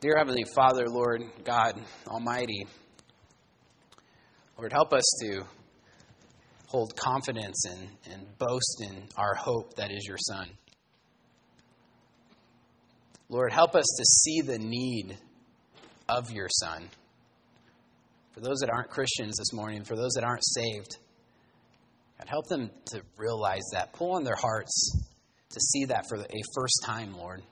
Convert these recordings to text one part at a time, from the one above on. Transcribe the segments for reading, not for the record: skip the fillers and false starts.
Dear Heavenly Father, Lord God Almighty, Lord, help us to hold confidence and boast in our hope that is your Son. Lord, help us to see the need of your Son. For those that aren't Christians this morning, for those that aren't saved, God, help them to realize that. Pull on their hearts to see that for a first time, Lord.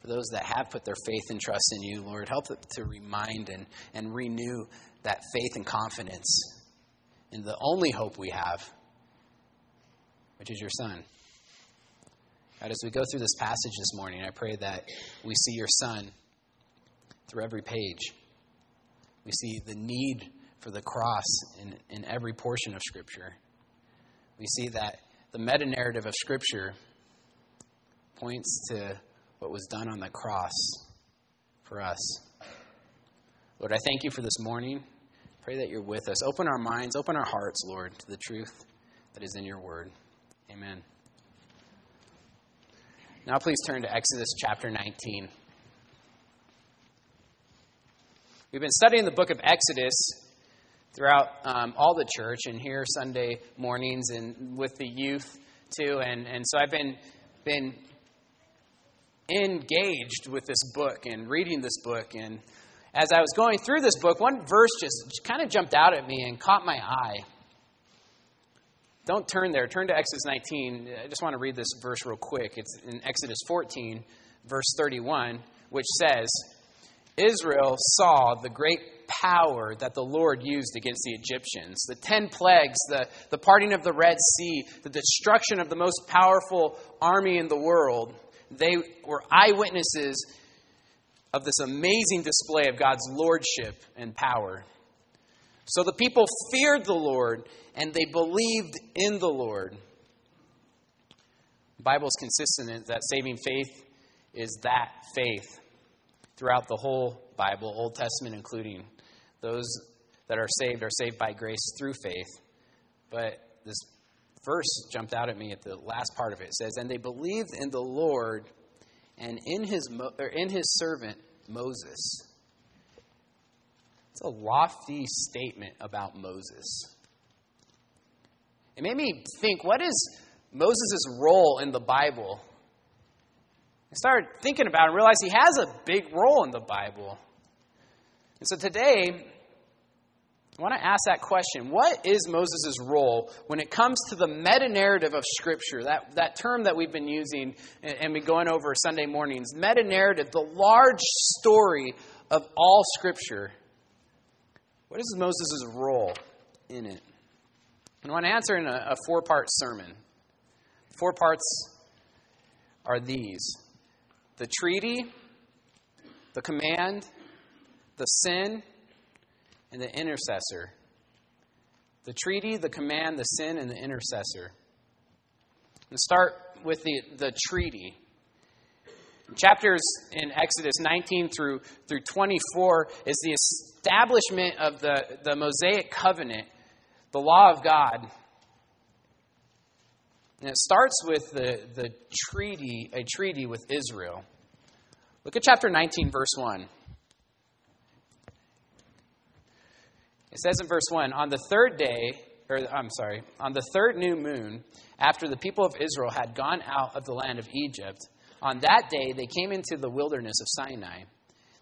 For those that have put their faith and trust in you, Lord, help them to remind and renew that faith and confidence in the only hope we have, which is your Son. God, as we go through this passage this morning, I pray that we see your Son through every page. We see the need for the cross in every portion of Scripture. We see that the meta-narrative of Scripture points to what was done on the cross for us. Lord, I thank you for this morning. Pray that you're with us. Open our minds, open our hearts, Lord, to the truth that is in your word. Amen. Now please turn to Exodus chapter 19. We've been studying the book of Exodus throughout all the church and here Sunday mornings and with the youth too. And so I've been engaged with this book and reading this book, and as I was going through this book, one verse just kind of jumped out at me and caught my eye. Don't turn there. Turn to Exodus 19. I just want to read this verse real quick. It's in Exodus 14, verse 31, which says, Israel saw the great power that the Lord used against the Egyptians, the 10 plagues, the parting of the Red Sea, the destruction of the most powerful army in the world. They were eyewitnesses of this amazing display of God's lordship and power. So the people feared the Lord, and they believed in the Lord. The Bible is consistent that saving faith is that faith throughout the whole Bible, Old Testament including. Those that are saved by grace through faith. But this verse jumped out at me at the last part of it. It says, and they believed in the Lord and in his servant Moses. It's a lofty statement about Moses. It made me think, what is Moses' role in the Bible? I started thinking about it and realized he has a big role in the Bible. And so today, I want to ask that question. What is Moses' role when it comes to the meta-narrative of Scripture? That term that we've been using and been going over Sunday mornings. Meta-narrative, the large story of all Scripture. What is Moses' role in it? And I want to answer in a 4-part sermon. 4 parts are these. The treaty, the command, the sin, and the intercessor. The treaty, the command, the sin, and the intercessor. Let's start with the treaty. Chapters in Exodus 19 through 24 is the establishment of the Mosaic covenant, the law of God. And it starts with the treaty, a treaty with Israel. Look at chapter 19, verse 1. It says in verse 1, on the third new moon, after the people of Israel had gone out of the land of Egypt, on that day they came into the wilderness of Sinai.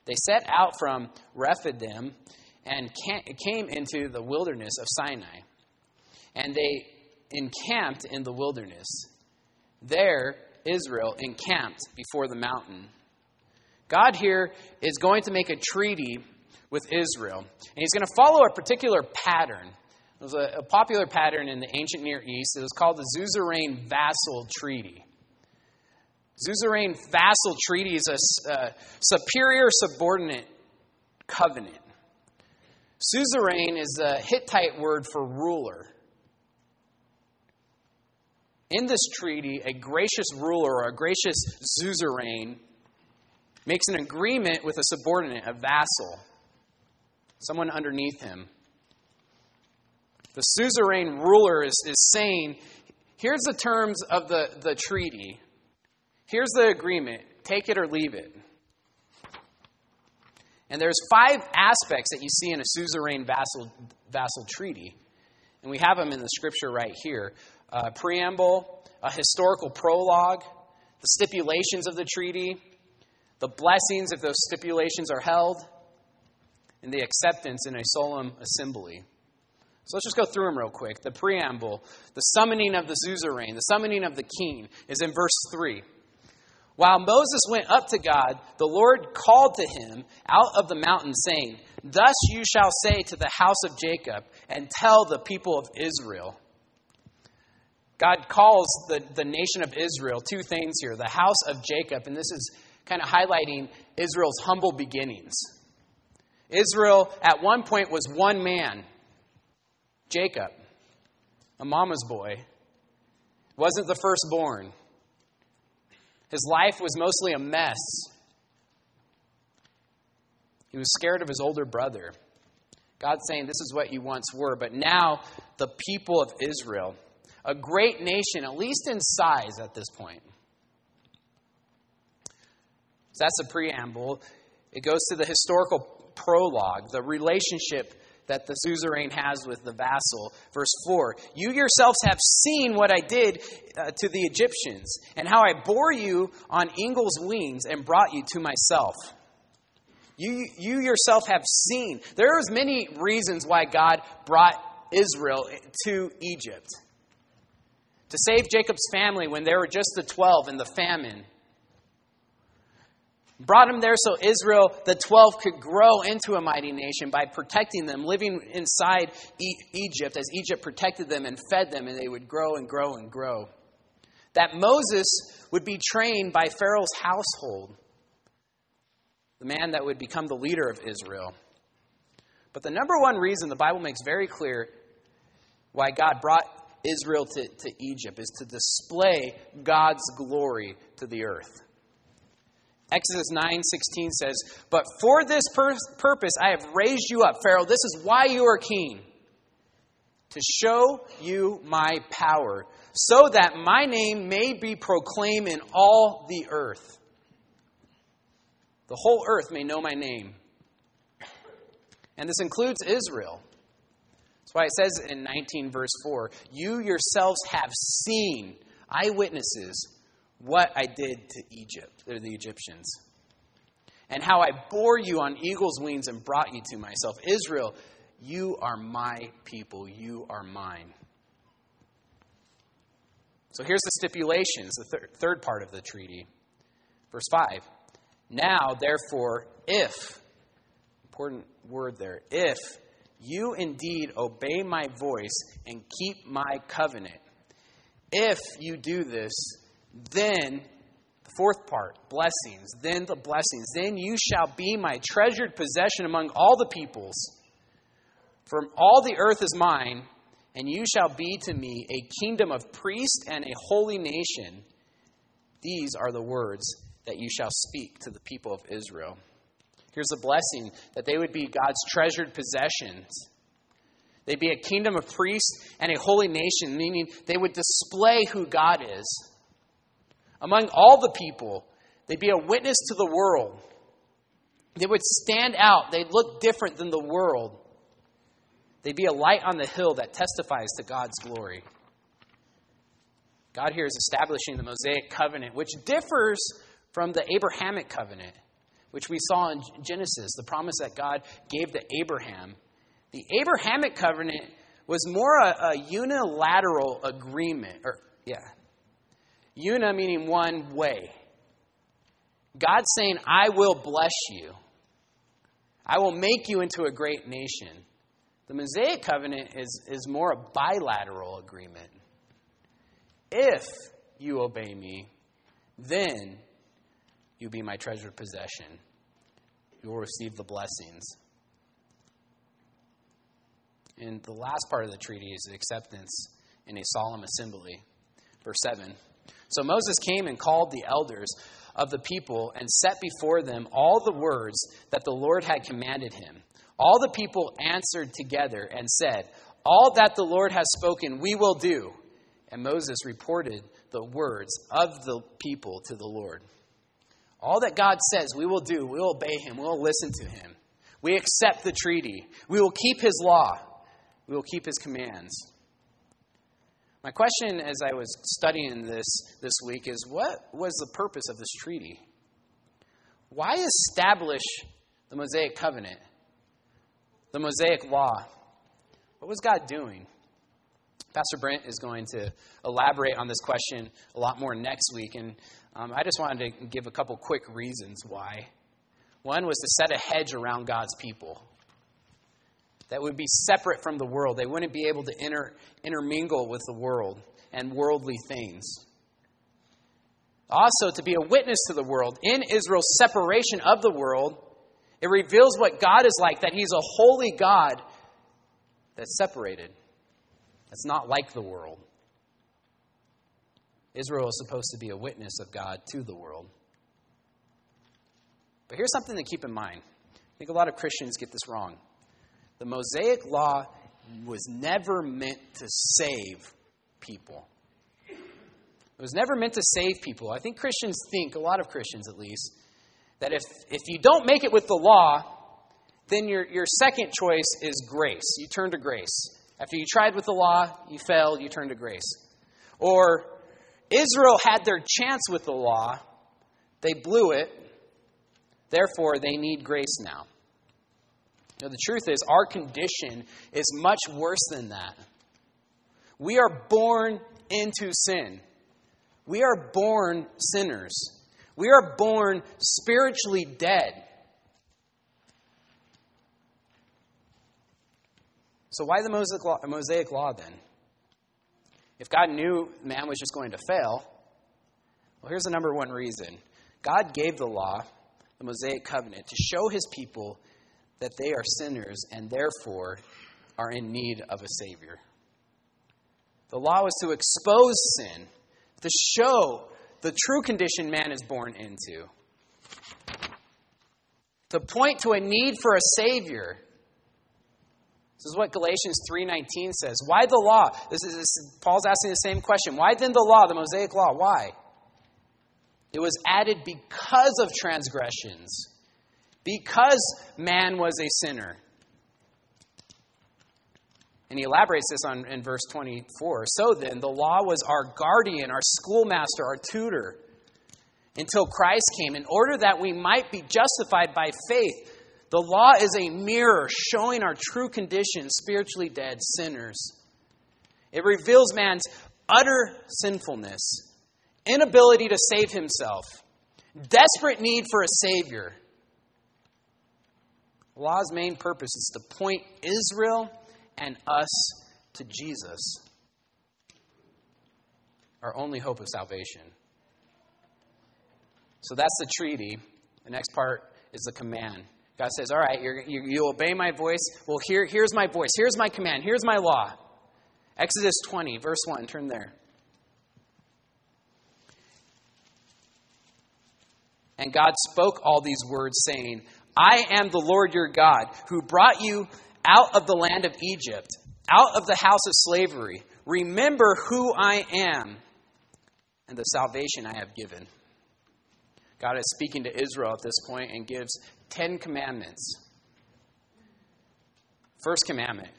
They set out from Rephidim and came into the wilderness of Sinai. And they encamped in the wilderness. There Israel encamped before the mountain. God here is going to make a treaty with Israel. And he's going to follow a particular pattern. It was a popular pattern in the ancient Near East. It was called the Suzerain Vassal Treaty. Suzerain Vassal Treaty is a superior subordinate covenant. Suzerain is a Hittite word for ruler. In this treaty, a gracious ruler or a gracious suzerain makes an agreement with a subordinate, a vassal, someone underneath him. The suzerain ruler is saying, here's the terms of the treaty. Here's the agreement. Take it or leave it. And there's 5 aspects that you see in a suzerain vassal treaty. And we have them in the scripture right here. A preamble, a historical prologue, the stipulations of the treaty, the blessings if those stipulations are held, and the acceptance in a solemn assembly. So let's just go through them real quick. The preamble, the summoning of the suzerain, the summoning of the king, is in verse 3. While Moses went up to God, the Lord called to him out of the mountain, saying, "Thus you shall say to the house of Jacob, and tell the people of Israel." God calls the nation of Israel two things here. The house of Jacob, and this is kind of highlighting Israel's humble beginnings. Israel, at one point, was one man. Jacob, a mama's boy, wasn't the firstborn. His life was mostly a mess. He was scared of his older brother. God's saying, this is what you once were, but now the people of Israel, a great nation, at least in size at this point. So that's the preamble. It goes to the historical prologue, the relationship that the suzerain has with the vassal. Verse 4, "You yourselves have seen what I did to the Egyptians, and how I bore you on eagle's wings and brought you to myself." You yourself have seen. There was many reasons why God brought Israel to Egypt. To save Jacob's family when there were just the 12 in the famine. Brought them there so Israel, the 12, could grow into a mighty nation by protecting them, living inside Egypt as Egypt protected them and fed them, and they would grow and grow and grow. That Moses would be trained by Pharaoh's household, the man that would become the leader of Israel. But the number one reason the Bible makes very clear why God brought Israel to Egypt is to display God's glory to the earth. Exodus 9:16 says, "But for this purpose I have raised you up, Pharaoh. This is why you are king, to show you my power, so that my name may be proclaimed in all the earth. The whole earth may know my name." And this includes Israel. That's why it says in 19 verse 4, "You yourselves have seen," eyewitnesses, "what I did to Egypt," or the Egyptians, "and how I bore you on eagle's wings and brought you to myself. Israel, you are my people. You are mine." So here's the stipulations, the third part of the treaty. Verse 5. "Now, therefore, if," important word there, "if you indeed obey my voice and keep my covenant, if you do this, then," the fourth part, blessings, "then the blessings, then you shall be my treasured possession among all the peoples. For all the earth is mine, and you shall be to me a kingdom of priests and a holy nation. These are the words that you shall speak to the people of Israel." Here's the blessing, that they would be God's treasured possessions. They'd be a kingdom of priests and a holy nation, meaning they would display who God is. Among all the people, they'd be a witness to the world. They would stand out. They'd look different than the world. They'd be a light on the hill that testifies to God's glory. God here is establishing the Mosaic covenant, which differs from the Abrahamic covenant, which we saw in Genesis, the promise that God gave to Abraham. The Abrahamic covenant was more a unilateral agreement, Una meaning one way. God's saying, "I will bless you. I will make you into a great nation." The Mosaic covenant is more a bilateral agreement. "If you obey me, then you'll be my treasured possession. You will receive the blessings." And the last part of the treaty is the acceptance in a solemn assembly. Verse 7. "So Moses came and called the elders of the people and set before them all the words that the Lord had commanded him. All the people answered together and said, 'All that the Lord has spoken, we will do.' And Moses reported the words of the people to the Lord." All that God says, we will do. We will obey him. We will listen to him. We accept the treaty. We will keep his law. We will keep his commands. My question as I was studying this week is, what was the purpose of this treaty? Why establish the Mosaic covenant, the Mosaic law? What was God doing? Pastor Brent is going to elaborate on this question a lot more next week, and I just wanted to give a couple quick reasons why. One was to set a hedge around God's people that would be separate from the world. They wouldn't be able to intermingle with the world and worldly things. Also, to be a witness to the world. In Israel's separation of the world, it reveals what God is like, that he's a holy God that's separated. That's not like the world. Israel is supposed to be a witness of God to the world. But here's something to keep in mind. I think a lot of Christians get this wrong. The Mosaic Law was never meant to save people. It was never meant to save people. I think Christians think, a lot of Christians at least, that if you don't make it with the law, then your second choice is grace. You turn to grace. After you tried with the law, you failed, you turn to grace. Or Israel had their chance with the law. They blew it. Therefore, they need grace now. Now, the truth is, our condition is much worse than that. We are born into sin. We are born sinners. We are born spiritually dead. So why the Mosaic Law then? If God knew man was just going to fail, well, here's the number one reason. God gave the law, the Mosaic covenant, to show his people that they are sinners and therefore are in need of a Savior. The law was to expose sin, to show the true condition man is born into, to point to a need for a Savior. This is what Galatians 3:19 says. Why the law? This is Paul's asking the same question. Why then the law, the Mosaic Law? Why? It was added because of transgressions, because man was a sinner. And he elaborates this in verse 24. So then, the law was our guardian, our schoolmaster, our tutor, until Christ came, in order that we might be justified by faith. The law is a mirror showing our true condition, spiritually dead sinners. It reveals man's utter sinfulness, inability to save himself, desperate need for a Savior. The law's main purpose is to point Israel and us to Jesus, our only hope of salvation. So that's the treaty. The next part is the command. God says, all right, you obey my voice. Well, here's my voice. Here's my command. Here's my law. Exodus 20, verse 1. Turn there. And God spoke all these words, saying, I am the Lord your God, who brought you out of the land of Egypt, out of the house of slavery. Remember who I am and the salvation I have given. God is speaking to Israel at this point and gives 10 commandments. First commandment,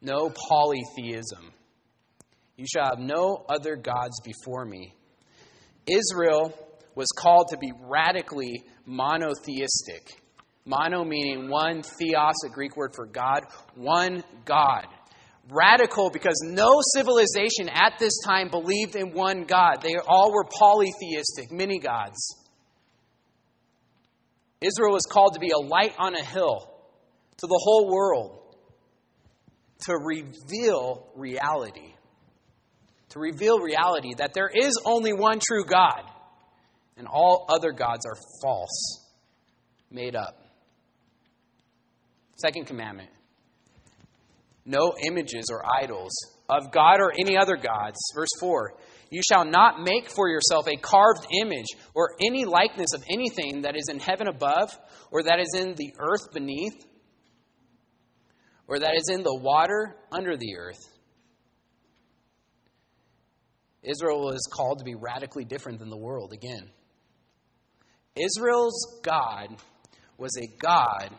no polytheism. You shall have no other gods before me. Israel was called to be radically monotheistic. Mono meaning one, theos, a Greek word for God, one God. Radical because no civilization at this time believed in one God. They all were polytheistic, many gods. Israel was called to be a light on a hill to the whole world, to reveal reality. To reveal reality that there is only one true God, and all other gods are false, made up. Second commandment, no images or idols of God or any other gods. Verse 4, you shall not make for yourself a carved image or any likeness of anything that is in heaven above, or that is in the earth beneath, or that is in the water under the earth. Israel is called to be radically different than the world again. Israel's God was a God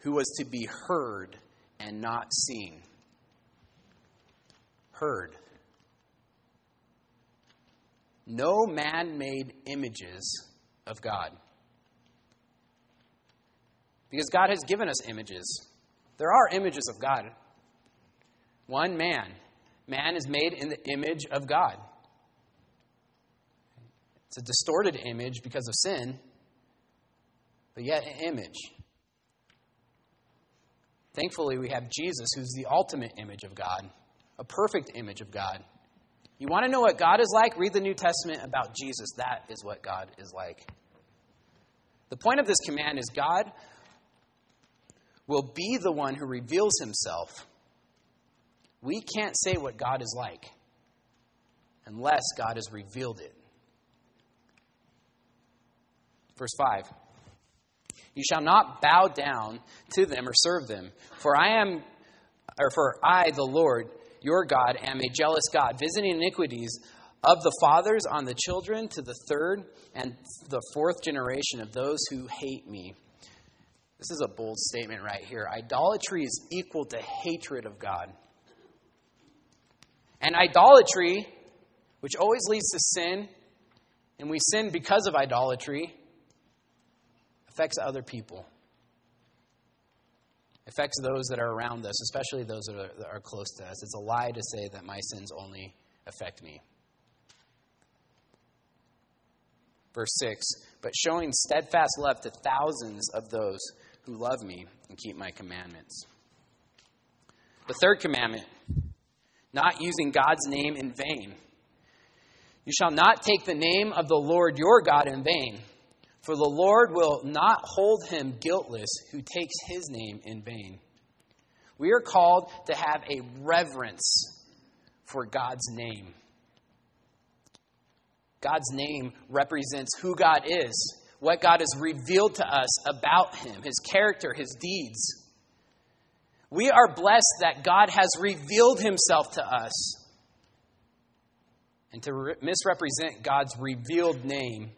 who was to be heard and not seen. Heard. No man-made images of God. Because God has given us images. There are images of God. One man. Man is made in the image of God. It's a distorted image because of sin, but yet an image. Thankfully, we have Jesus, who's the ultimate image of God, a perfect image of God. You want to know what God is like? Read the New Testament about Jesus. That is what God is like. The point of this command is God will be the one who reveals himself. We can't say what God is like unless God has revealed it. Verse 5. You shall not bow down to them or serve them, for I, the Lord, your God, am a jealous God, visiting iniquities of the fathers on the children to the third and the fourth generation of those who hate me. This is a bold statement right here. Idolatry is equal to hatred of God. And idolatry, which always leads to sin, and we sin because of idolatry, affects other people. Affects those that are around us, especially those that are close to us. It's a lie to say that my sins only affect me. Verse 6, but showing steadfast love to thousands of those who love me and keep my commandments. The third commandment, not using God's name in vain. You shall not take the name of the Lord your God in vain, for the Lord will not hold him guiltless who takes his name in vain. We are called to have a reverence for God's name. God's name represents who God is, what God has revealed to us about him, his character, his deeds. We are blessed that God has revealed himself to us. And to misrepresent God's revealed name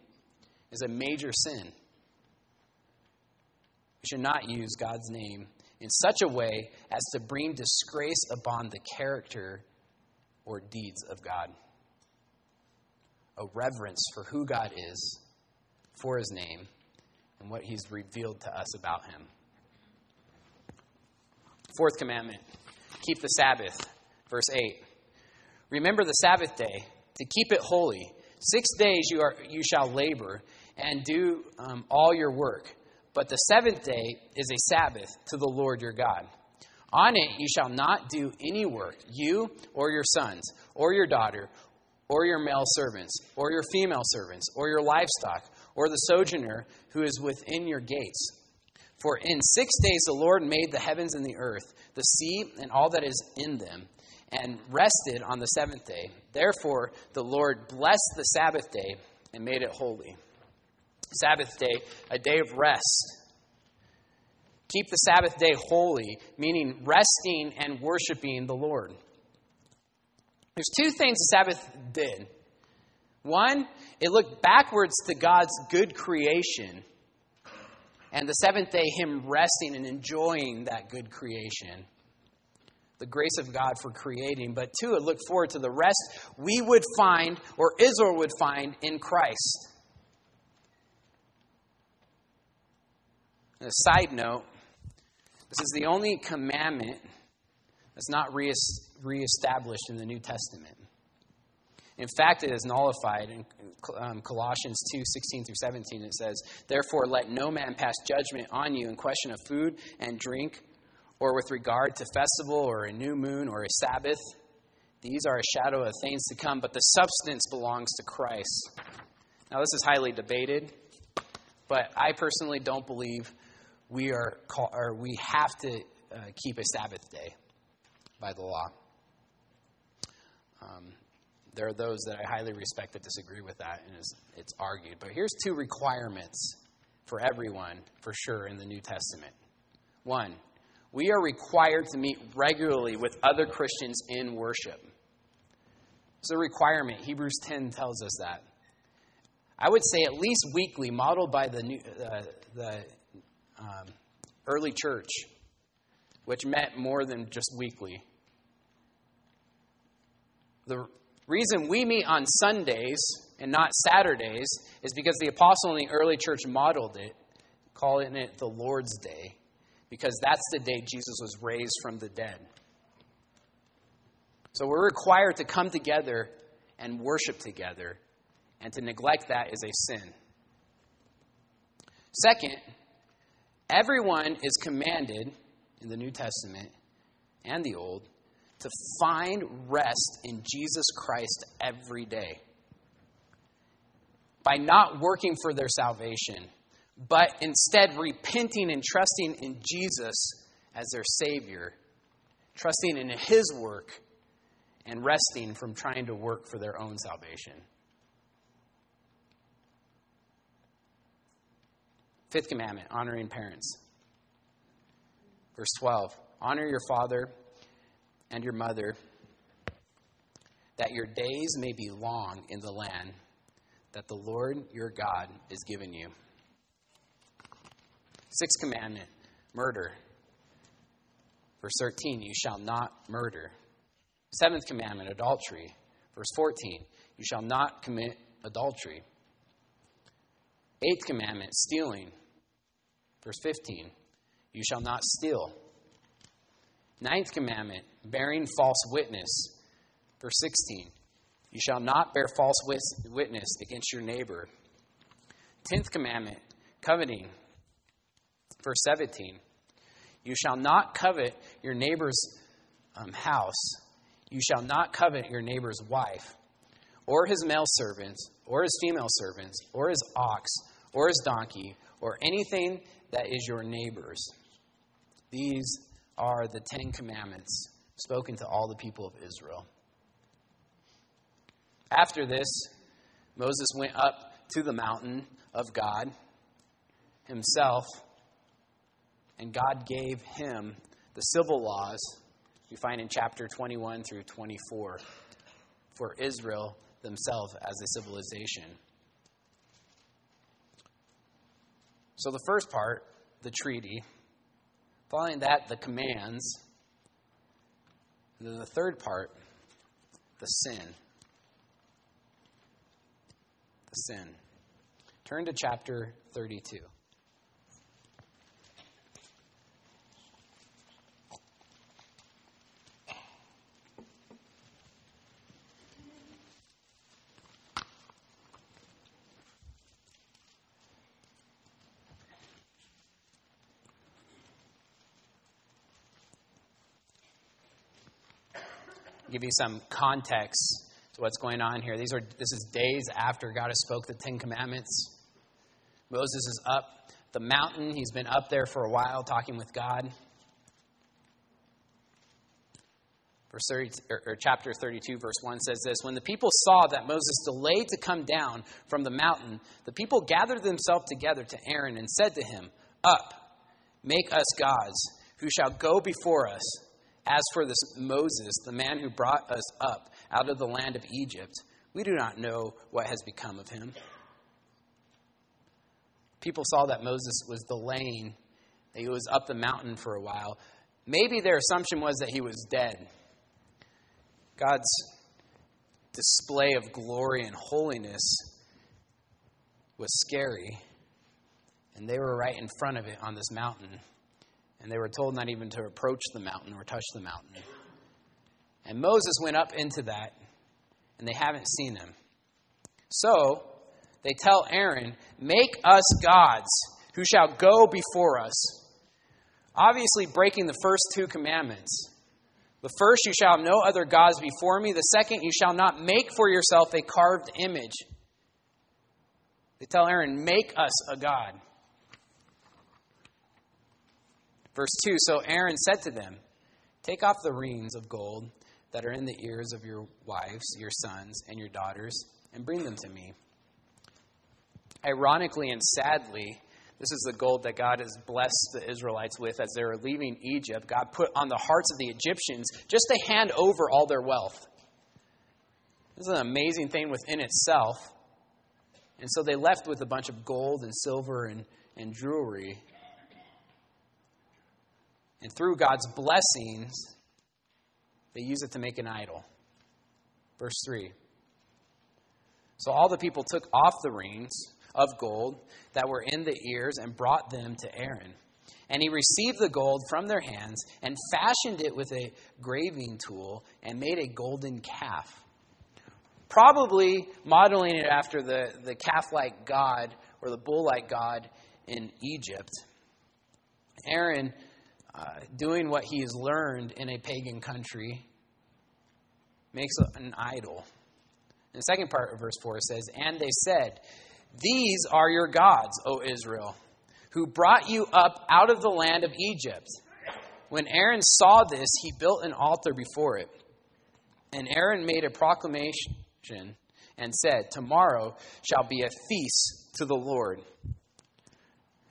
is a major sin. We should not use God's name in such a way as to bring disgrace upon the character or deeds of God. A reverence for who God is, for his name, and what he's revealed to us about him. Fourth commandment, keep the Sabbath. Verse 8. Remember the Sabbath day to keep it holy. 6 days you shall labor and do all your work. But the seventh day is a Sabbath to the Lord your God. On it you shall not do any work, you or your sons or your daughter or your male servants or your female servants or your livestock or the sojourner who is within your gates. For in 6 days the Lord made the heavens and the earth, the sea, and all that is in them, and rested on the seventh day. Therefore the Lord blessed the Sabbath day and made it holy. Sabbath day, a day of rest. Keep the Sabbath day holy, meaning resting and worshiping the Lord. There's two things the Sabbath did. One, it looked backwards to God's good creation. And the seventh day, him resting and enjoying that good creation. The grace of God for creating. But two, it looked forward to the rest we would find, or Israel would find, in Christ. And a side note, this is the only commandment that's not reestablished in the New Testament. In fact, it is nullified. In Colossians 2, 16 through 17, it says, therefore, let no man pass judgment on you in question of food and drink, or with regard to festival, or a new moon, or a Sabbath. These are a shadow of things to come, but the substance belongs to Christ. Now, this is highly debated, but I personally don't believe we have to keep a Sabbath day by the law. There are those that I highly respect that disagree with that, and it's argued. But here's two requirements for everyone, for sure, in the New Testament. One, we are required to meet regularly with other Christians in worship. It's a requirement. Hebrews 10 tells us that. I would say at least weekly, modeled by the early church, which meant more than just weekly. The reason we meet on Sundays and not Saturdays is because the apostle in the early church modeled it, calling it the Lord's Day, because that's the day Jesus was raised from the dead. So we're required to come together and worship together, and to neglect that is a sin. Second, everyone is commanded in the New Testament and the Old to find rest in Jesus Christ every day by not working for their salvation, but instead repenting and trusting in Jesus as their Savior, trusting in His work, and resting from trying to work for their own salvation. Fifth commandment, honoring parents. Verse 12, honor your father and your mother, that your days may be long in the land that the Lord your God is giving you. Sixth commandment, murder. Verse 13, you shall not murder. Seventh commandment, adultery. Verse 14, you shall not commit adultery. Eighth commandment, stealing. Verse 15, you shall not steal. Ninth commandment, bearing false witness. Verse 16, you shall not bear false witness against your neighbor. 10th commandment, coveting. Verse 17, you shall not covet your neighbor's house. You shall not covet your neighbor's wife, or his male servants, or his female servants, or his ox, or his donkey, or anything that is your neighbor's. These are the 10 Commandments spoken to all the people of Israel. After this, Moses went up to the mountain of God himself, and God gave him the civil laws we find in chapter 21 through 24 for Israel themselves as a civilization. So the first part, the treaty. Following that, the commands. And then the third part, the sin. The sin. Turn to chapter 32. Give you some context to what's going on here. This is days after God has spoke the 10 Commandments. Moses is up the mountain. He's been up there for a while talking with God. Chapter 32, verse 1 says this, when the people saw that Moses delayed to come down from the mountain, the people gathered themselves together to Aaron and said to him, "Up, make us gods, who shall go before us. As for this Moses, the man who brought us up out of the land of Egypt, we do not know what has become of him." People saw that Moses was delaying, that he was up the mountain for a while. Maybe their assumption was that he was dead. God's display of glory and holiness was scary, and they were right in front of it on this mountain. And they were told not even to approach the mountain or touch the mountain. And Moses went up into that, and they haven't seen him. So they tell Aaron, "Make us gods who shall go before us." Obviously breaking the first 2 commandments. The first, you shall have no other gods before me. The second, you shall not make for yourself a carved image. They tell Aaron, "Make us a god." Verse 2, so Aaron said to them, "Take off the rings of gold that are in the ears of your wives, your sons, and your daughters, and bring them to me." Ironically and sadly, this is the gold that God has blessed the Israelites with as they were leaving Egypt. God put on the hearts of the Egyptians just to hand over all their wealth. This is an amazing thing within itself. And so they left with a bunch of gold and silver and jewelry. And through God's blessings, they use it to make an idol. Verse 3. So all the people took off the rings of gold that were in the ears and brought them to Aaron. And he received the gold from their hands and fashioned it with a graving tool and made a golden calf. Probably modeling it after the calf-like god or the bull-like god in Egypt. Aaron, doing what he has learned in a pagan country, makes an idol. In the second part of verse 4, it says, "And they said, 'These are your gods, O Israel, who brought you up out of the land of Egypt.' When Aaron saw this, he built an altar before it. And Aaron made a proclamation and said, 'Tomorrow shall be a feast to the Lord.'"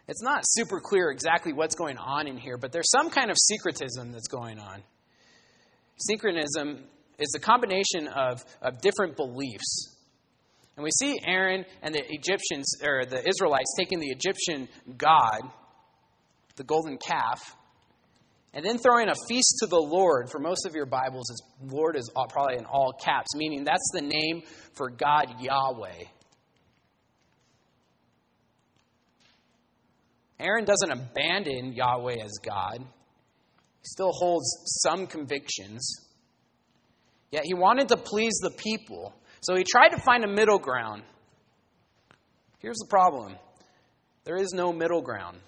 It's not super clear exactly what's going on in here, but there's some kind of syncretism that's going on. Synchronism is the combination of different beliefs. And we see Aaron and the Egyptians, or the Israelites, taking the Egyptian god, the golden calf, and then throwing a feast to the Lord. For most of your Bibles, it's, Lord is probably in all caps, meaning that's the name for God Yahweh. Aaron doesn't abandon Yahweh as God. He still holds some convictions. Yet he wanted to please the people, so he tried to find a middle ground. Here's the problem. There is no middle ground.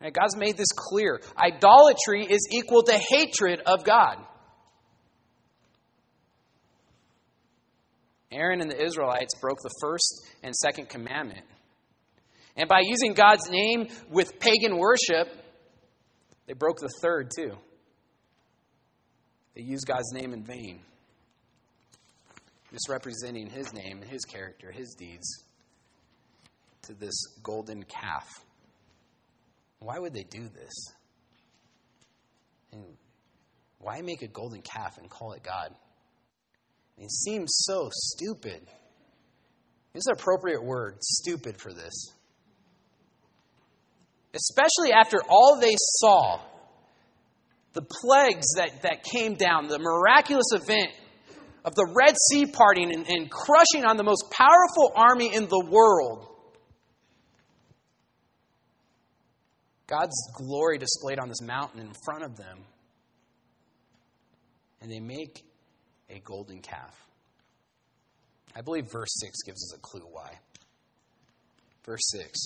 And God's made this clear. Idolatry is equal to hatred of God. Aaron and the Israelites broke the first and second commandment. And by using God's name with pagan worship, they broke the third too. They used God's name in vain, misrepresenting his name and his character, his deeds, to this golden calf. Why would they do this? And why make a golden calf and call it God? It seems so stupid. It's an appropriate word, stupid, for this. Especially after all they saw, the plagues that came down, the miraculous event of the Red Sea parting and crushing on the most powerful army in the world. God's glory displayed on this mountain in front of them. And they make a golden calf. I believe verse 6 gives us a clue why. Verse 6.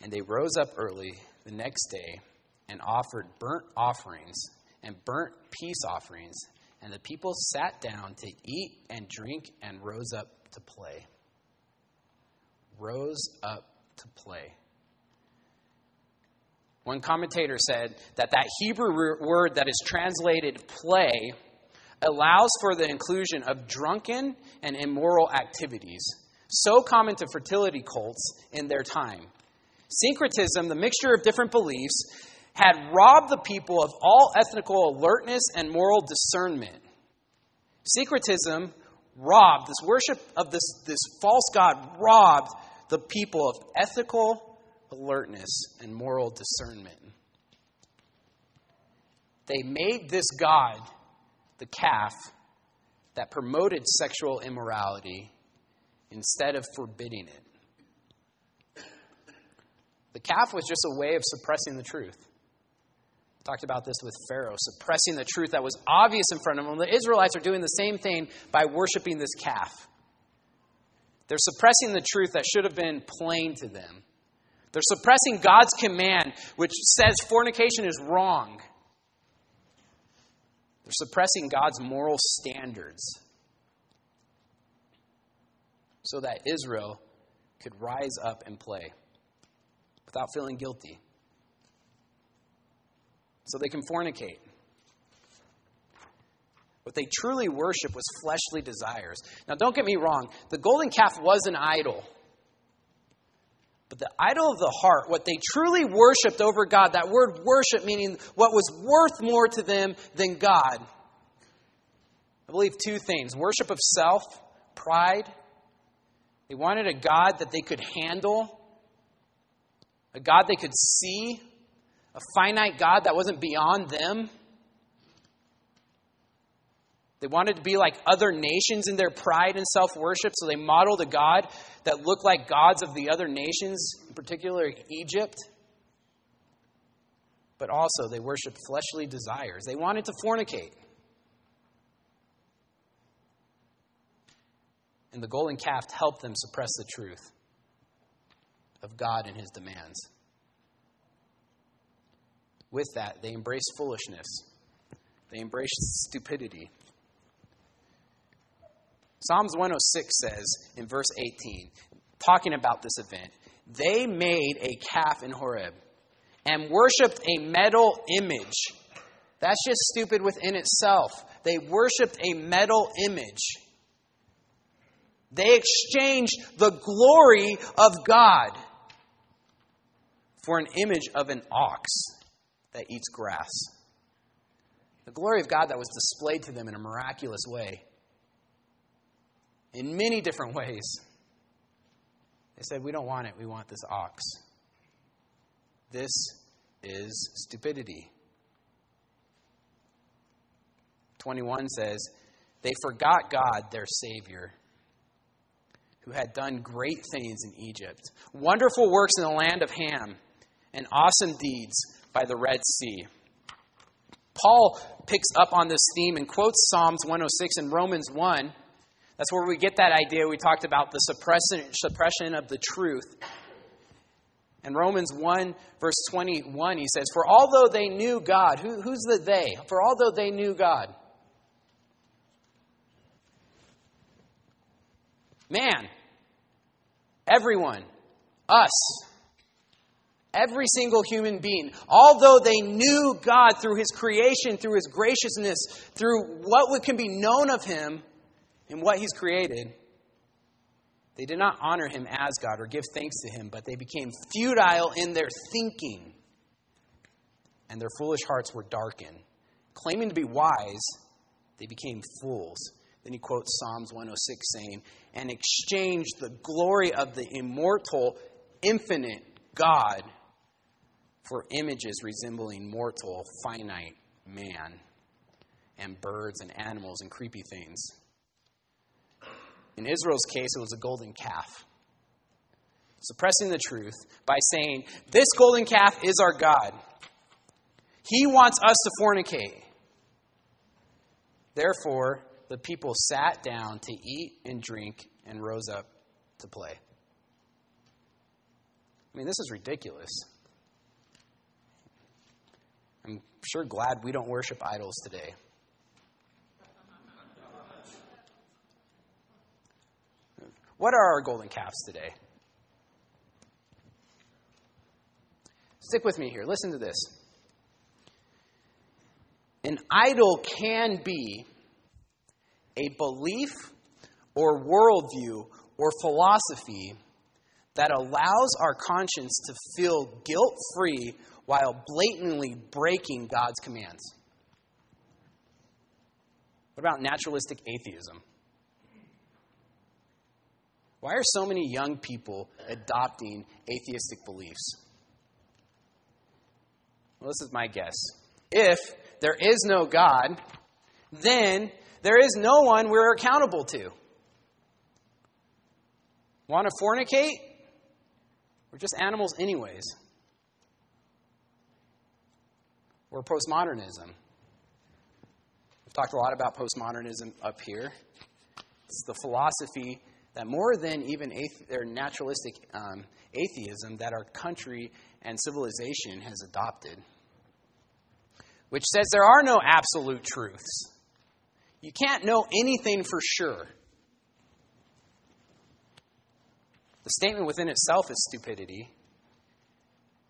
"And they rose up early the next day and offered burnt offerings and burnt peace offerings. And the people sat down to eat and drink and rose up to play." Rose up to play. One commentator said that Hebrew word that is translated play allows for the inclusion of drunken and immoral activities, so common to fertility cults in their time. Syncretism, the mixture of different beliefs, had robbed the people of all ethnical alertness and moral discernment. Syncretism robbed, this worship of this false god robbed the people of ethical alertness and moral discernment. They made this god, the calf, that promoted sexual immorality instead of forbidding it. The calf was just a way of suppressing the truth. We talked about this with Pharaoh, suppressing the truth that was obvious in front of him. The Israelites are doing the same thing by worshiping this calf. They're suppressing the truth that should have been plain to them. They're suppressing God's command, which says fornication is wrong. They're suppressing God's moral standards so that Israel could rise up and play without feeling guilty. So they can fornicate. What they truly worship was fleshly desires. Now, don't get me wrong. The golden calf was an idol. But the idol of the heart, what they truly worshipped over God, that word worship meaning what was worth more to them than God. I believe two things: worship of self, pride. They wanted a God that they could handle, a God they could see, a finite God that wasn't beyond them. They wanted to be like other nations in their pride and self-worship, so they modeled a God that looked like gods of the other nations, in particular Egypt. But also they worshiped fleshly desires. They wanted to fornicate. And the golden calf helped them suppress the truth of God and his demands. With that, they embraced foolishness. They embraced stupidity. Psalms 106 says in verse 18, talking about this event, they made a calf in Horeb and worshipped a metal image. That's just stupid within itself. They worshipped a metal image. They exchanged the glory of God for an image of an ox that eats grass. The glory of God that was displayed to them in a miraculous way. In many different ways. They said, we don't want it. We want this ox. This is stupidity. 21 says, they forgot God, their Savior, who had done great things in Egypt, wonderful works in the land of Ham, and awesome deeds by the Red Sea. Paul picks up on this theme and quotes Psalms 106 and Romans 1. That's where we get that idea we talked about, the suppression of the truth. In Romans 1, verse 21, he says, for although they knew God, who's the they? For although they knew God. Man, everyone, us, every single human being, although they knew God through his creation, through his graciousness, through what can be known of him and what he's created, they did not honor him as God or give thanks to him, but they became futile in their thinking, and their foolish hearts were darkened. Claiming to be wise, they became fools. Then he quotes Psalms 106 saying, and exchanged the glory of the immortal, infinite God for images resembling mortal, finite man and birds and animals and creepy things. In Israel's case, it was a golden calf. Suppressing the truth by saying, this golden calf is our God. He wants us to fornicate. Therefore, the people sat down to eat and drink and rose up to play. I mean, this is ridiculous. I'm sure glad we don't worship idols today. What are our golden calves today? Stick with me here. Listen to this. An idol can be a belief or worldview or philosophy that allows our conscience to feel guilt-free while blatantly breaking God's commands. What about naturalistic atheism? Why are so many young people adopting atheistic beliefs? Well, this is my guess. If there is no God, then there is no one we're accountable to. Want to fornicate? We're just animals anyways. Or postmodernism. We've talked a lot about postmodernism up here. It's the philosophy that more than even naturalistic atheism that our country and civilization has adopted, which says there are no absolute truths. You can't know anything for sure. The statement within itself is stupidity.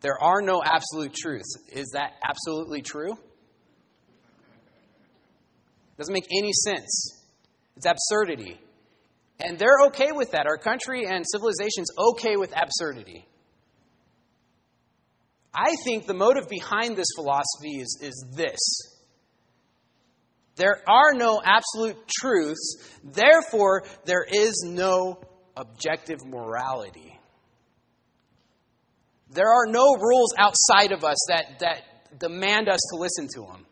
There are no absolute truths. Is that absolutely true? Doesn't make any sense. It's absurdity. And they're okay with that. Our country and civilization's okay with absurdity. I think the motive behind this philosophy is this. There are no absolute truths, therefore there is no objective morality. There are no rules outside of us that demand us to listen to them.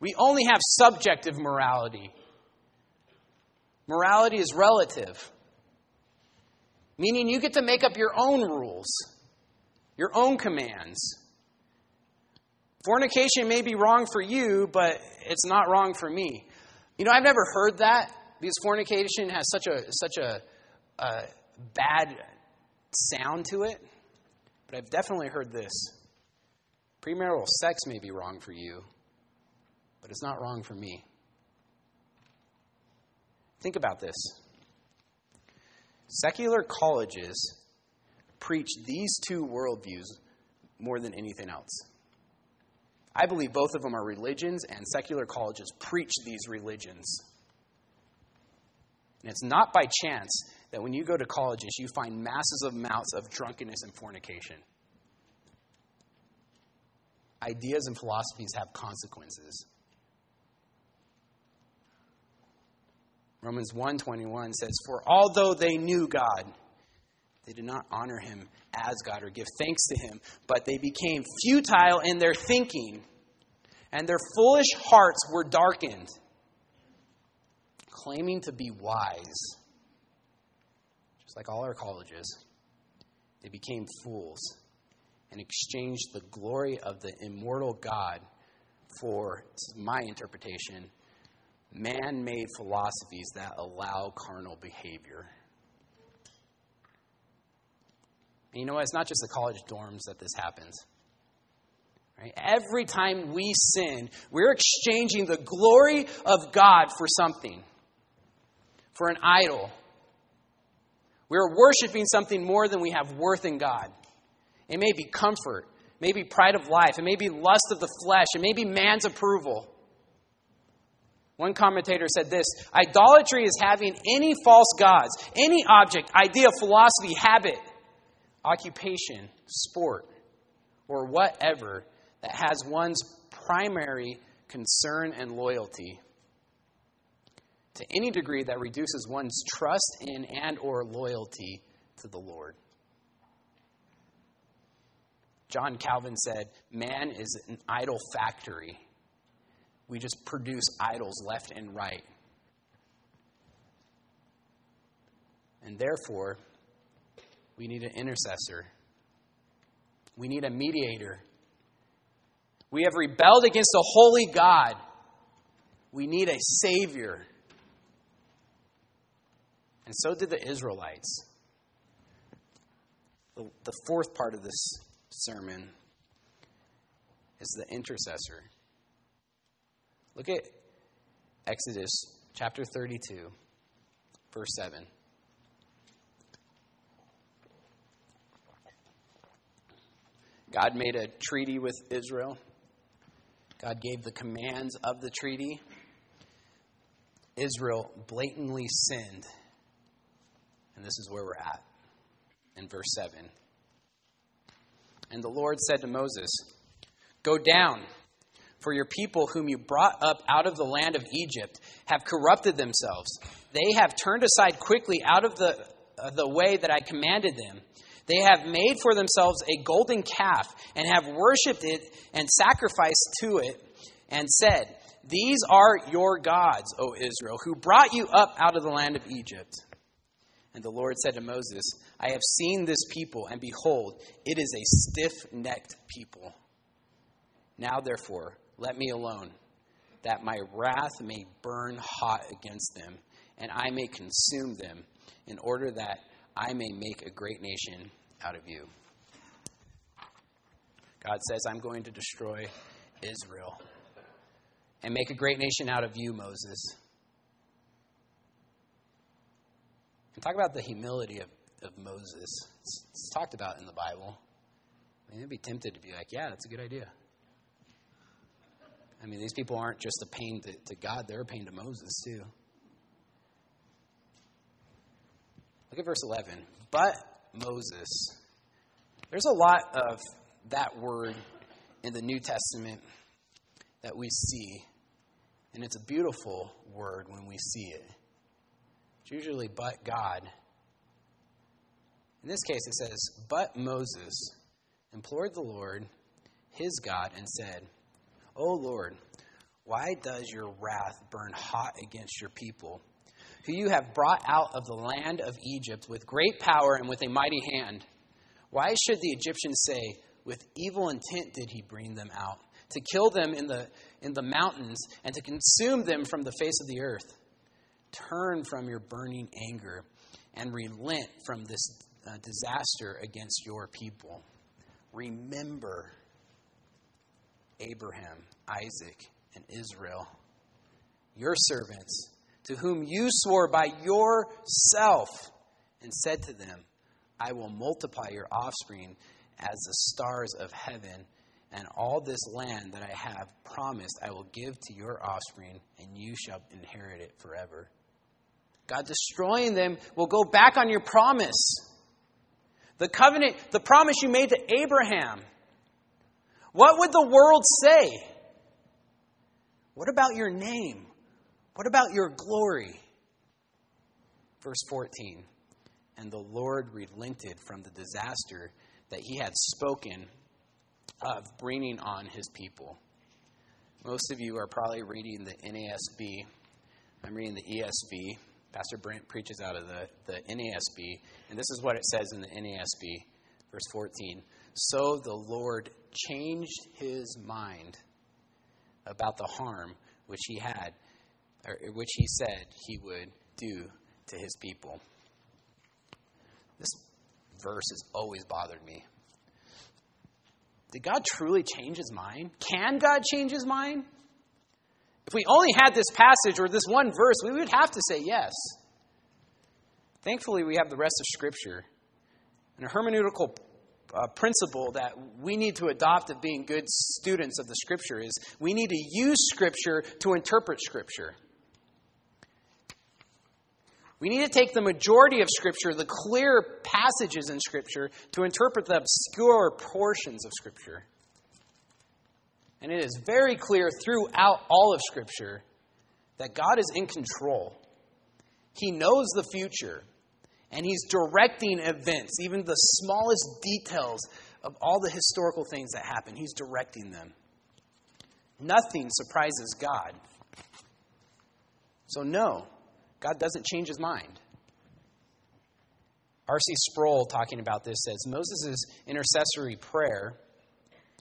We only have subjective morality. Morality is relative, meaning you get to make up your own rules, your own commands. Fornication may be wrong for you, but it's not wrong for me. You know, I've never heard that because fornication has such a bad sound to it. But I've definitely heard this. Premarital sex may be wrong for you, but it's not wrong for me. Think about this. Secular colleges preach these two worldviews more than anything else. I believe both of them are religions, and secular colleges preach these religions. And it's not by chance that when you go to colleges, you find masses of mouths of drunkenness and fornication. Ideas and philosophies have consequences. Romans 1:21 says, "For although they knew God, they did not honor him as God or give thanks to him, but they became futile in their thinking, and their foolish hearts were darkened." Claiming to be wise, just like all our colleges, they became fools and exchanged the glory of the immortal God for, this is my interpretation, man-made philosophies that allow carnal behavior. And you know what? It's not just the college dorms that this happens. Right? Every time we sin, we're exchanging the glory of God for something, for an idol. We're worshiping something more than we have worth in God. It may be comfort. It may be pride of life. It may be lust of the flesh. It may be man's approval. One commentator said this: "Idolatry is having any false gods, any object, idea, philosophy, habit, occupation, sport, or whatever that has one's primary concern and loyalty to any degree that reduces one's trust in and or loyalty to the Lord." John Calvin said, "Man is an idol factory. We just produce idols left and right." And therefore, we need an intercessor. We need a mediator. We have rebelled against a holy God. We need a Savior. And so did the Israelites. The fourth part of this sermon is the intercessor. Look at Exodus chapter 32, verse 7. God made a treaty with Israel. God gave the commands of the treaty. Israel blatantly sinned. And this is where we're at in verse 7. "And the Lord said to Moses, 'Go down, for your people whom you brought up out of the land of Egypt have corrupted themselves. They have turned aside quickly out of the way that I commanded them. They have made for themselves a golden calf and have worshipped it and sacrificed to it and said, "These are your gods, O Israel, who brought you up out of the land of Egypt."' And the Lord said to Moses, 'I have seen this people, and behold, it is a stiff-necked people. Now therefore, let me alone, that my wrath may burn hot against them, and I may consume them, in order that I may make a great nation out of you.'" God says, "I'm going to destroy Israel and make a great nation out of you, Moses." And talk about the humility of Moses. It's talked about in the Bible. I mean, they'd be tempted to be like, "Yeah, that's a good idea." I mean, these people aren't just a pain to God, they're a pain to Moses too. Look at verse 11. "But Moses." There's a lot of that word in the New Testament that we see. And it's a beautiful word when we see it. It's usually "but God." In this case, it says, "But Moses implored the Lord, his God, and said, 'O Lord, why does your wrath burn hot against your people, who you have brought out of the land of Egypt with great power and with a mighty hand? Why should the Egyptians say, with evil intent did he bring them out, to kill them in the mountains and to consume them from the face of the earth? Turn from your burning anger and relent from this disaster against your people. Remember Abraham, Isaac, and Israel, your servants, to whom you swore by yourself and said to them, I will multiply your offspring as the stars of heaven, and all this land that I have promised I will give to your offspring, and you shall inherit it forever.'" God destroying them will go back on your promise. The covenant, the promise you made to Abraham. What would the world say? What about your name? What about your glory? Verse 14, "And the Lord relented from the disaster that he had spoken of bringing on his people." Most of you are probably reading the NASB. I'm reading the ESV. Pastor Brent preaches out of the NASB. And this is what it says in the NASB, verse 14. "So the Lord changed his mind about the harm which he had, or which he said he would do to his people." This verse has always bothered me. Did God truly change his mind? Can God change his mind? If we only had this passage or this one verse, we would have to say yes. Thankfully, we have the rest of Scripture and a hermeneutical principle that we need to adopt of being good students of the Scripture is we need to use Scripture to interpret Scripture. We need to take the majority of Scripture, the clear passages in Scripture, to interpret the obscure portions of Scripture. And it is very clear throughout all of Scripture that God is in control. He knows the future, and he's directing events, even the smallest details of all the historical things that happen. He's directing them. Nothing surprises God. So no, God doesn't change his mind. R.C. Sproul, talking about this, says, "Moses' intercessory prayer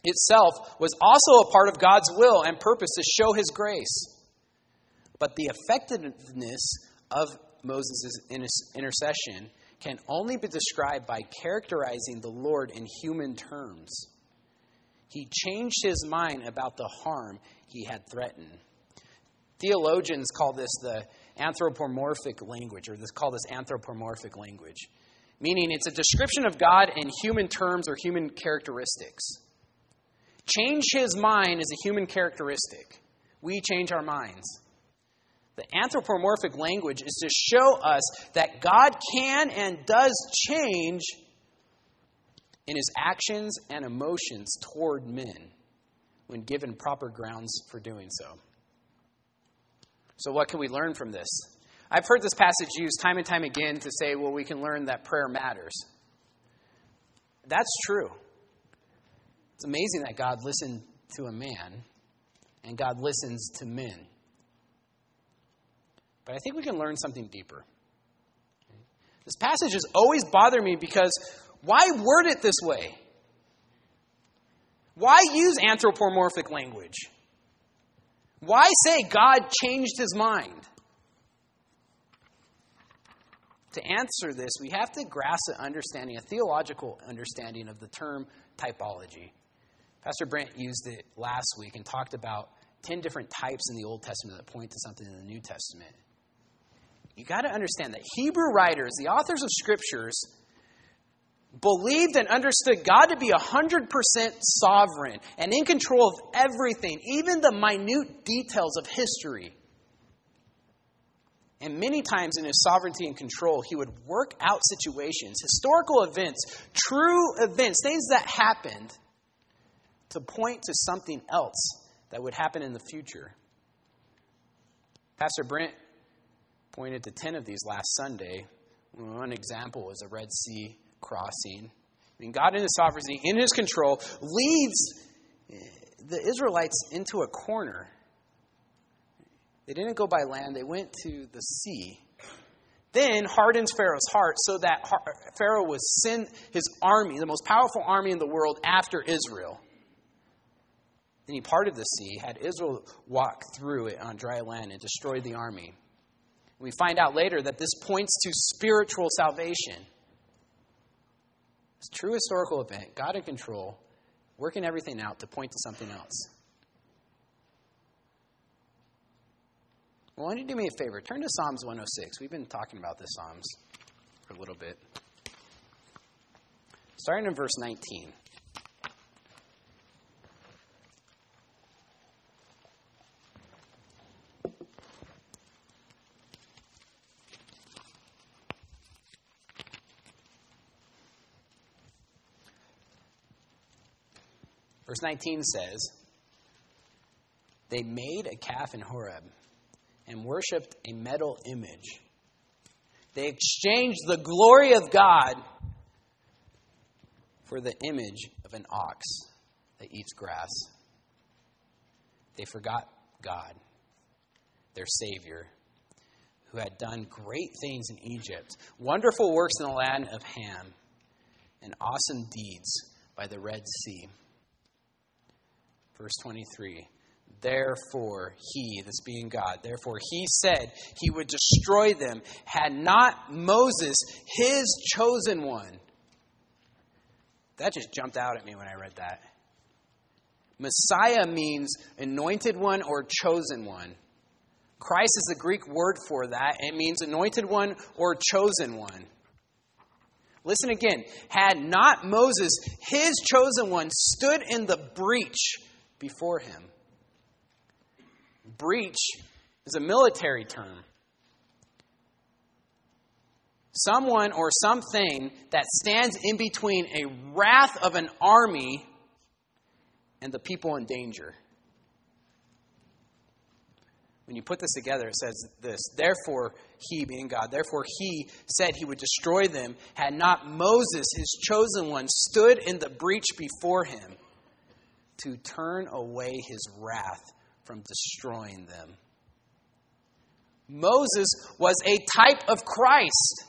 itself was also a part of God's will and purpose to show his grace. But the effectiveness of Moses' intercession can only be described by characterizing the Lord in human terms. He changed his mind about the harm he had threatened." Theologians call this the anthropomorphic language, meaning it's a description of God in human terms or human characteristics. Change his mind is a human characteristic. We change our minds. The anthropomorphic language is to show us that God can and does change in his actions and emotions toward men when given proper grounds for doing so. So what can we learn from this? I've heard this passage used time and time again to say, well, we can learn that prayer matters. That's true. It's amazing that God listened to a man and God listens to men. But I think we can learn something deeper. This passage has always bothered me because why word it this way? Why use anthropomorphic language? Why say God changed his mind? To answer this, we have to grasp an understanding, a theological understanding of the term typology. Pastor Brent used it last week and talked about 10 different types in the Old Testament that point to something in the New Testament. You got to understand that Hebrew writers, the authors of Scriptures, believed and understood God to be 100% sovereign and in control of everything, even the minute details of history. And many times in his sovereignty and control, he would work out situations, historical events, true events, things that happened to point to something else that would happen in the future. Pastor Brent pointed to 10 of these last Sunday. One example was the Red Sea crossing. I mean, God in his sovereignty, in his control, leads the Israelites into a corner. They didn't go by land. They went to the sea. Then hardens Pharaoh's heart so that Pharaoh would send his army, the most powerful army in the world, after Israel. Then he parted the sea, had Israel walk through it on dry land, and destroyed the army. We find out later that this points to spiritual salvation. It's a true historical event. God in control, working everything out to point to something else. Well, why don't you do me a favor? Turn to Psalms 106. We've been talking about this Psalms for a little bit. Starting in verse 19. Verse 19 says, "They made a calf in Horeb and worshipped a metal image. They exchanged the glory of God for the image of an ox that eats grass. They forgot God, their Savior, who had done great things in Egypt, wonderful works in the land of Ham, and awesome deeds by the Red Sea." Verse 23, "Therefore he," this being God, "therefore he said he would destroy them had not Moses, his chosen one." That just jumped out at me when I read that. Messiah means anointed one or chosen one. Christ is the Greek word for that. It means anointed one or chosen one. Listen again. "Had not Moses, his chosen one, stood in the breach before him." Breach is a military term. Someone or something that stands in between a wrath of an army and the people in danger. When you put this together, it says this: "Therefore he," being God, "therefore he said he would destroy them had not Moses, his chosen one, stood in the breach before him to turn away his wrath from destroying them." Moses was a type of Christ.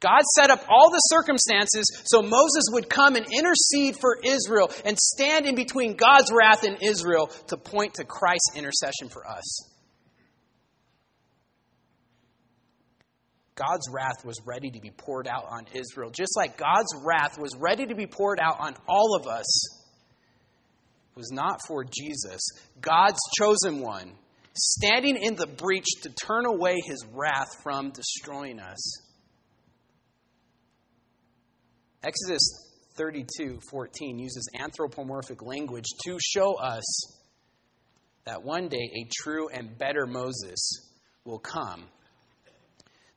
God set up all the circumstances so Moses would come and intercede for Israel and stand in between God's wrath and Israel to point to Christ's intercession for us. God's wrath was ready to be poured out on Israel, just like God's wrath was ready to be poured out on all of us. It was not for Jesus, God's chosen one, standing in the breach to turn away his wrath from destroying us. Exodus 32:14 uses anthropomorphic language to show us that one day a true and better Moses will come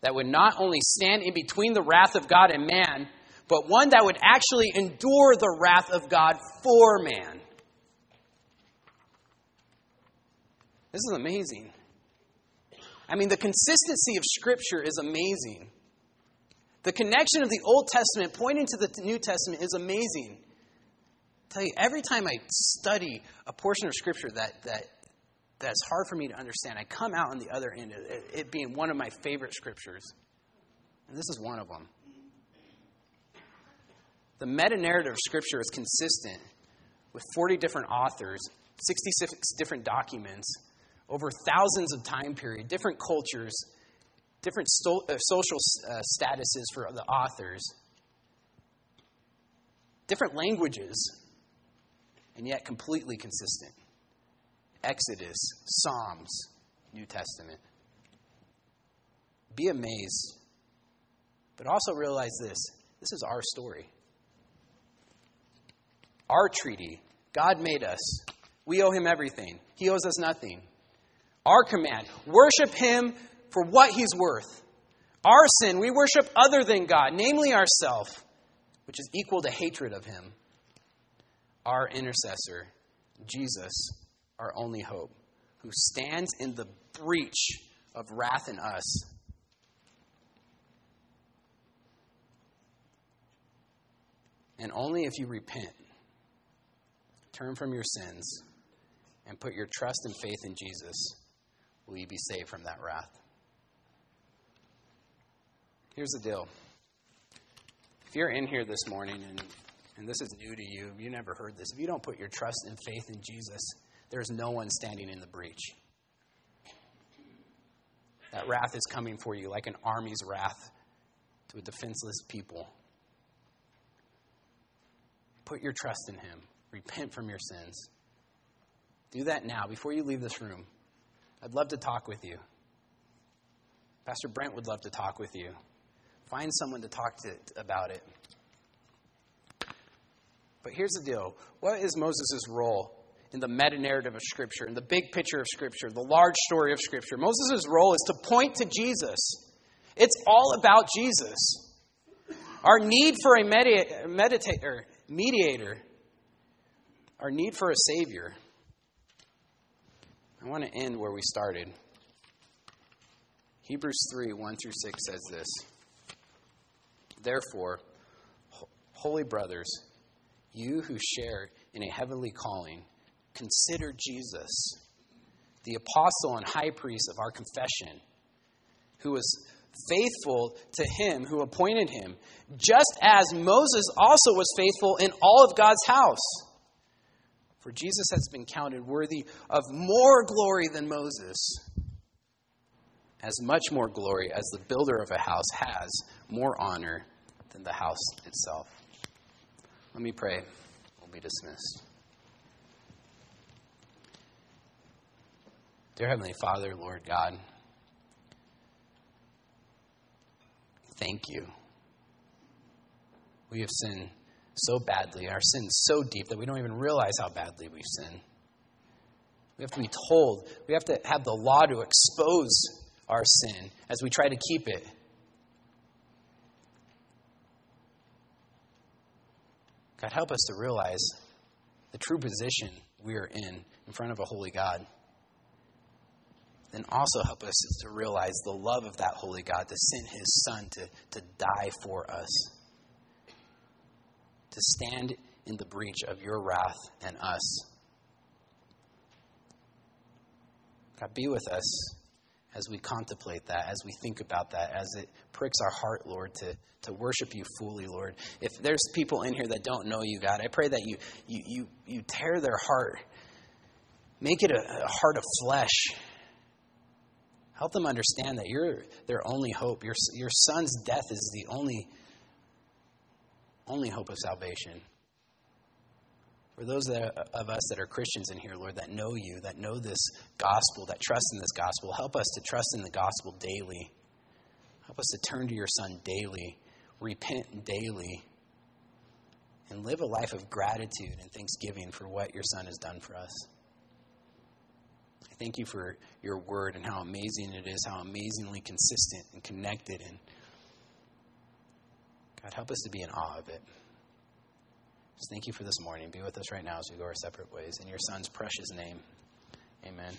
that would not only stand in between the wrath of God and man, but one that would actually endure the wrath of God for man. This is amazing. I mean, the consistency of Scripture is amazing. The connection of the Old Testament pointing to the New Testament is amazing. I tell you, every time I study a portion of Scripture that's hard for me to understand, I come out on the other end, it being one of my favorite Scriptures. And this is one of them. The meta-narrative of Scripture is consistent with 40 different authors, 66 different documents, over thousands of time periods, different cultures, different social statuses for the authors, different languages, and yet completely consistent. Exodus, Psalms, New Testament. Be amazed, but also realize this is our story. Our treaty. God made us. We owe him everything. He owes us nothing. Our command, worship him for what he's worth. Our sin, we worship other than God, namely ourselves, which is equal to hatred of him. Our intercessor, Jesus, our only hope, who stands in the breach of wrath in us. And only if you repent, turn from your sins, and put your trust and faith in Jesus will you be saved from that wrath. Here's the deal. If you're in here this morning and this is new to you, you never heard this, if you don't put your trust and faith in Jesus, there's no one standing in the breach. That wrath is coming for you like an army's wrath to a defenseless people. Put your trust in him. Repent from your sins. Do that now before you leave this room. I'd love to talk with you. Pastor Brent would love to talk with you. Find someone to talk to about it. But here's the deal. What is Moses' role in the meta-narrative of Scripture, in the big picture of Scripture, the large story of Scripture? Moses' role is to point to Jesus. It's all about Jesus. Our need for a mediator, our need for a Savior. I want to end where we started. Hebrews 3, 1 through 6 says this. Therefore, holy brothers, you who share in a heavenly calling, consider Jesus, the apostle and high priest of our confession, who was faithful to him who appointed him, just as Moses also was faithful in all of God's house. For Jesus has been counted worthy of more glory than Moses, as much more glory as the builder of a house has more honor than the house itself. Let me pray. We'll be dismissed. Dear Heavenly Father, Lord God, thank you. We have sinned so badly, our sin is so deep that we don't even realize how badly we've sinned. We have to be told. We have to have the law to expose our sin as we try to keep it. God, help us to realize the true position we are in front of a holy God. Then also help us to realize the love of that holy God to send his Son to die for us, to stand in the breach of your wrath and us. God, be with us as we contemplate that, as we think about that, as it pricks our heart, Lord, to worship you fully, Lord. If there's people in here that don't know you, God, I pray that you tear their heart. Make it a heart of flesh. Help them understand that you're their only hope. Your Son's death is the only hope of salvation. For those of us that are Christians in here, Lord, that know you, that know this gospel, that trust in this gospel, help us to trust in the gospel daily. Help us to turn to your Son daily, repent daily, and live a life of gratitude and thanksgiving for what your Son has done for us. I thank you for your word and how amazing it is, how amazingly consistent and connected, and God, help us to be in awe of it. Just thank you for this morning. Be with us right now as we go our separate ways. In your Son's precious name, amen.